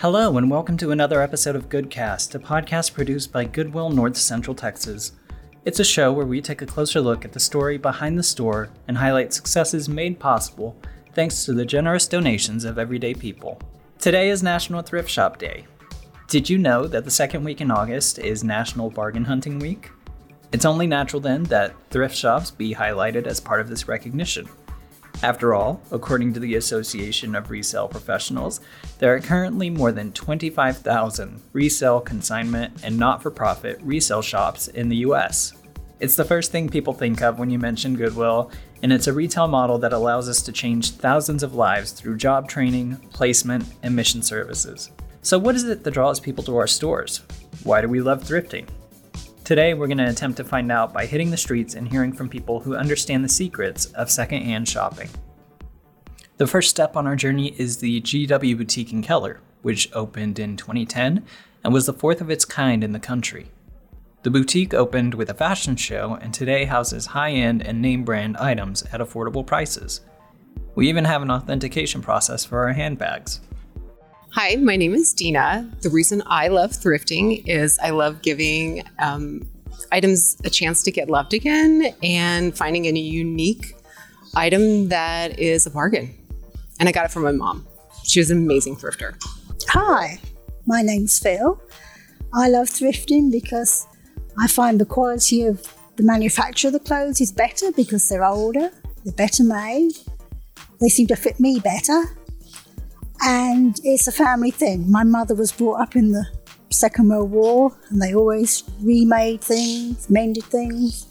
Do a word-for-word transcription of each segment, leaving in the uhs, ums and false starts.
Hello and welcome to another episode of Goodcast, a podcast produced by Goodwill North Central Texas. It's a show where we take a closer look at the story behind the store and highlight successes made possible thanks to the generous donations of everyday people. Today is National Thrift Shop Day. Did you know that the second week in August is National Bargain Hunting Week? It's only natural then that thrift shops be highlighted as part of this recognition. After all, according to the Association of Resale Professionals, there are currently more than twenty-five thousand resale, consignment, and not-for-profit resale shops in the U S. It's the first thing people think of when you mention Goodwill, and it's a retail model that allows us to change thousands of lives through job training, placement, and mission services. So what is it that draws people to our stores? Why do we love thrifting? Today, we're going to attempt to find out by hitting the streets and hearing from people who understand the secrets of secondhand shopping. The first step on our journey is the G W Boutique in Keller, which opened in twenty ten and was the fourth of its kind in the country. The boutique opened with a fashion show and today houses high-end and name-brand items at affordable prices. We even have an authentication process for our handbags. Hi, my name is Dina. The reason I love thrifting is I love giving um, items a chance to get loved again and finding a unique item that is a bargain. And I got it from my mom. She was an amazing thrifter. Hi, my name's Phil. I love thrifting because I find the quality of the manufacture of the clothes is better because they're older, they're better made, they seem to fit me better. And it's a family thing. My mother was brought up in the Second World War and they always remade things, mended things.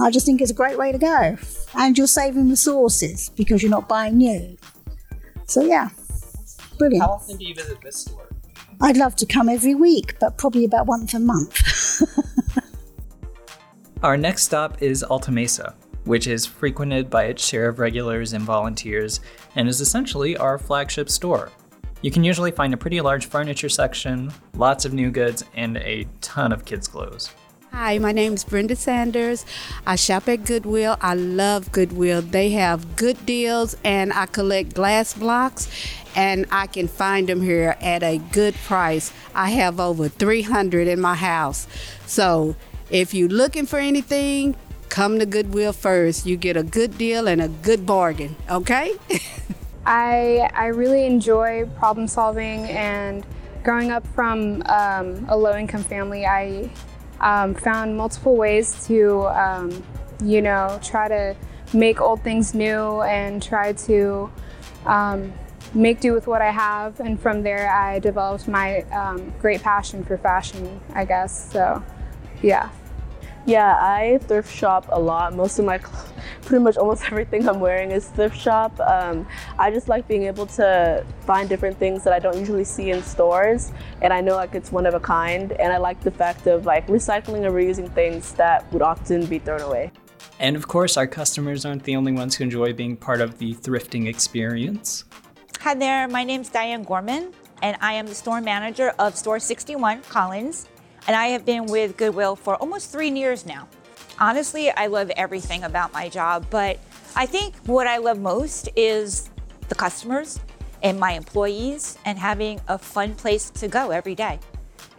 I just think it's a great way to go. And you're saving resources because you're not buying new. So yeah, brilliant. How often do you visit this store? I'd love to come every week, but probably about once a month. Our next stop is Altamesa, which is frequented by its share of regulars and volunteers and is essentially our flagship store. You can usually find a pretty large furniture section, lots of new goods, and a ton of kids' clothes. Hi, my name is Brenda Sanders. I shop at Goodwill. I love Goodwill. They have good deals and I collect glass blocks and I can find them here at a good price. I have over three hundred in my house. So if you're looking for anything, come to Goodwill first. You get a good deal and a good bargain, okay? I I really enjoy problem solving, and growing up from um, a low-income family, I um, found multiple ways to, um, you know, try to make old things new and try to um, make do with what I have. And from there, I developed my um, great passion for fashion, I guess, so yeah. Yeah, I thrift shop a lot. Most of my, clothes, pretty much almost everything I'm wearing is thrift shop. Um, I just like being able to find different things that I don't usually see in stores. And I know like it's one of a kind. And I like the fact of like recycling and reusing things that would often be thrown away. And of course, our customers aren't the only ones who enjoy being part of the thrifting experience. Hi there, my name's Diane Gorman, and I am the store manager of Store sixty-one Collins. And I have been with Goodwill for almost three years now. Honestly, I love everything about my job, but I think what I love most is the customers and my employees and having a fun place to go every day.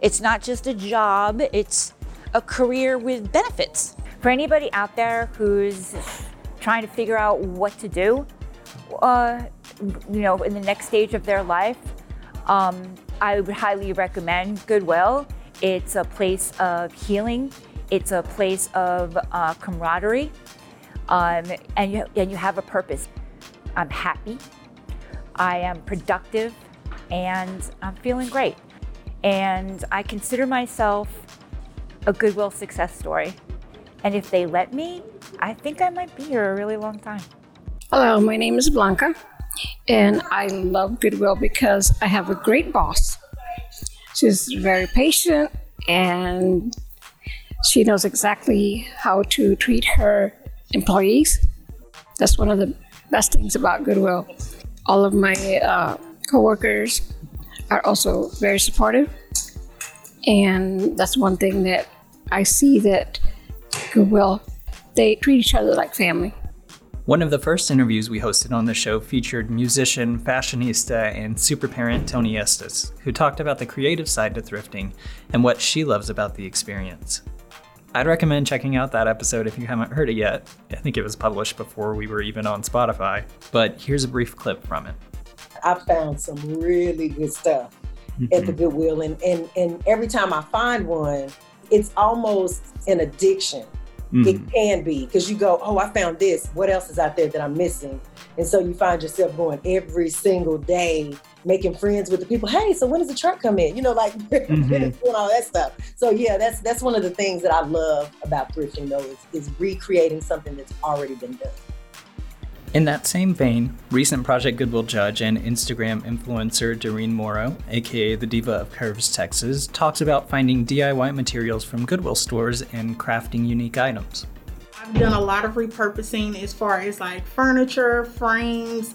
It's not just a job, it's a career with benefits. For anybody out there who's trying to figure out what to do, uh, you know, in the next stage of their life, um, I would highly recommend Goodwill. It's a place of healing. It's a place of uh, camaraderie, um, and, you, and you have a purpose. I'm happy, I am productive, and I'm feeling great. And I consider myself a Goodwill success story. And if they let me, I think I might be here a really long time. Hello, my name is Blanca, and I love Goodwill because I have a great boss. She's very patient and she knows exactly how to treat her employees. That's one of the best things about Goodwill. All of my uh, coworkers are also very supportive, and that's one thing that I see that Goodwill, they treat each other like family. One of the first interviews we hosted on the show featured musician, fashionista, and super parent Toni Estes, who talked about the creative side to thrifting and what she loves about the experience. I'd recommend checking out that episode if you haven't heard it yet. I think it was published before we were even on Spotify, but here's a brief clip from it. I found some really good stuff mm-hmm. at the Goodwill, and, and, and every time I find one, it's almost an addiction. Mm-hmm. It can be, because you go, oh, I found this. What else is out there that I'm missing? And so you find yourself going every single day, making friends with the people. Hey, so when does the truck come in? You know, like mm-hmm. doing all that stuff. So yeah, that's that's one of the things that I love about thrifting though, is, is recreating something that's already been done. In that same vein, recent Project Goodwill judge and Instagram influencer Doreen Morrow, aka the Diva of Curves, Texas, talks about finding D I Y materials from Goodwill stores and crafting unique items. I've done a lot of repurposing as far as like furniture, frames.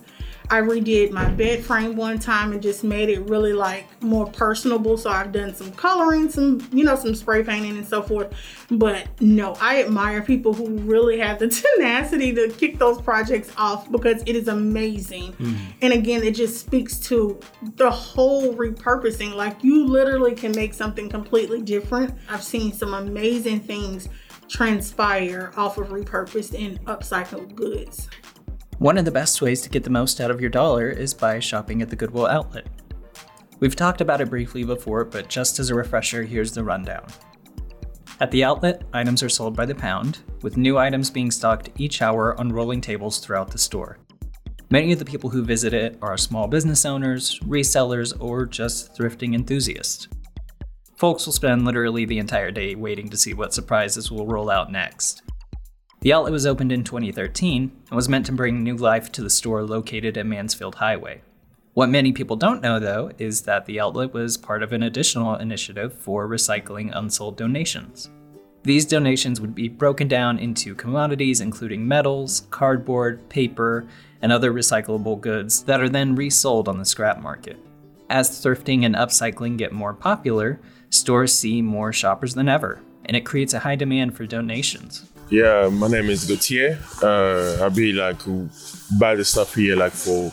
I redid my bed frame one time and just made it really like more personable. So I've done some coloring, some, you know, some spray painting and so forth. But no, I admire people who really have the tenacity to kick those projects off, because it is amazing. Mm. And again, it just speaks to the whole repurposing. Like, you literally can make something completely different. I've seen some amazing things transpire off of repurposed and upcycled goods. One of the best ways to get the most out of your dollar is by shopping at the Goodwill outlet. We've talked about it briefly before, but just as a refresher, here's the rundown. At the outlet, items are sold by the pound, with new items being stocked each hour on rolling tables throughout the store. Many of the people who visit it are small business owners, resellers, or just thrifting enthusiasts. Folks will spend literally the entire day waiting to see what surprises will roll out next. The outlet was opened in twenty thirteen and was meant to bring new life to the store located at Mansfield Highway. What many people don't know, though, is that the outlet was part of an additional initiative for recycling unsold donations. These donations would be broken down into commodities including metals, cardboard, paper, and other recyclable goods that are then resold on the scrap market. As thrifting and upcycling get more popular, stores see more shoppers than ever, and it creates a high demand for donations. Yeah, my name is Gauthier. Uh, I've been like buy the stuff here like for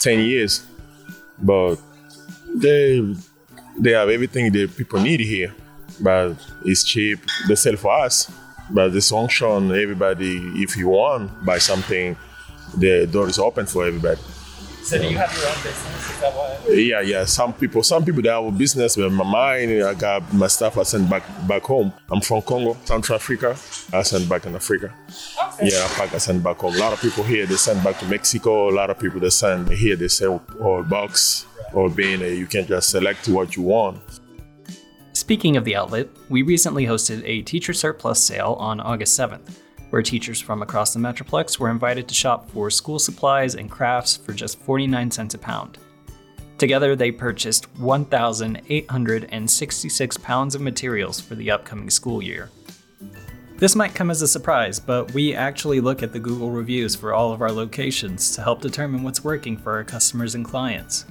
ten years, but they they have everything that people need here, but it's cheap. They sell for us, but it's auction. Everybody, if you want buy something, the door is open for everybody. So do you have your own business? Is that what? Yeah, yeah. Some people, some people, they have a business. But mine, I got my stuff. I send back back home. I'm from Congo, Central Africa. I send back in Africa. Okay. Yeah, I pack. I send back home. A lot of people here, they send back to Mexico. A lot of people, they send here. They sell all box or bin. You can just select what you want. Speaking of the outlet, we recently hosted a teacher surplus sale on August seventh. Where teachers from across the Metroplex were invited to shop for school supplies and crafts for just forty-nine cents a pound. Together, they purchased one thousand eight hundred sixty-six pounds of materials for the upcoming school year. This might come as a surprise, but we actually look at the Google reviews for all of our locations to help determine what's working for our customers and clients.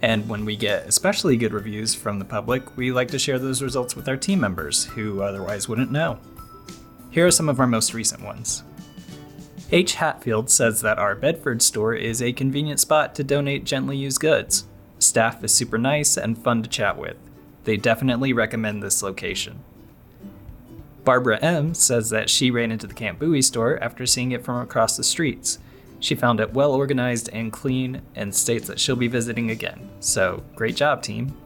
And when we get especially good reviews from the public, we like to share those results with our team members who otherwise wouldn't know. Here are some of our most recent ones. H. Hatfield says that our Bedford store is a convenient spot to donate gently used goods. Staff is super nice and fun to chat with. They definitely recommend this location. Barbara M. says that she ran into the Camp Bowie store after seeing it from across the streets. She found it well organized and clean and states that she'll be visiting again. So great job, team.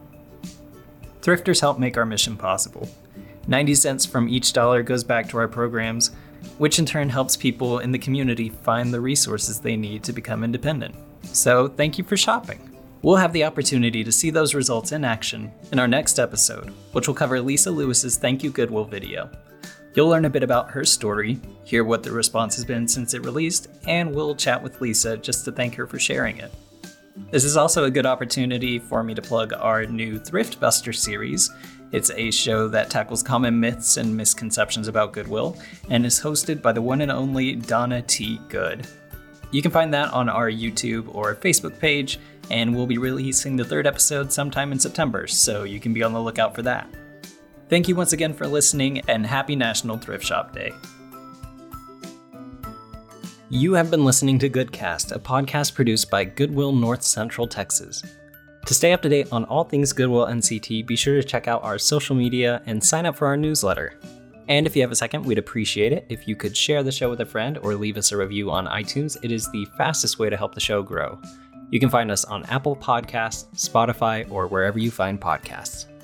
Thrifters help make our mission possible. ninety cents from each dollar goes back to our programs, which in turn helps people in the community find the resources they need to become independent. So thank you for shopping. We'll have the opportunity to see those results in action in our next episode, which will cover Lisa Lewis's Thank You Goodwill video. You'll learn a bit about her story, hear what the response has been since it released, and we'll chat with Lisa just to thank her for sharing it. This is also a good opportunity for me to plug our new Thriftbuster series. It's a show that tackles common myths and misconceptions about Goodwill and is hosted by the one and only Donna T. Good. You can find that on our YouTube or Facebook page, and we'll be releasing the third episode sometime in September, so you can be on the lookout for that. Thank you once again for listening, and happy National Thrift Shop Day. You have been listening to Goodcast, a podcast produced by Goodwill North Central Texas. To stay up to date on all things Goodwill N C T, be sure to check out our social media and sign up for our newsletter. And if you have a second, we'd appreciate it if you could share the show with a friend or leave us a review on iTunes. It is the fastest way to help the show grow. You can find us on Apple Podcasts, Spotify, or wherever you find podcasts.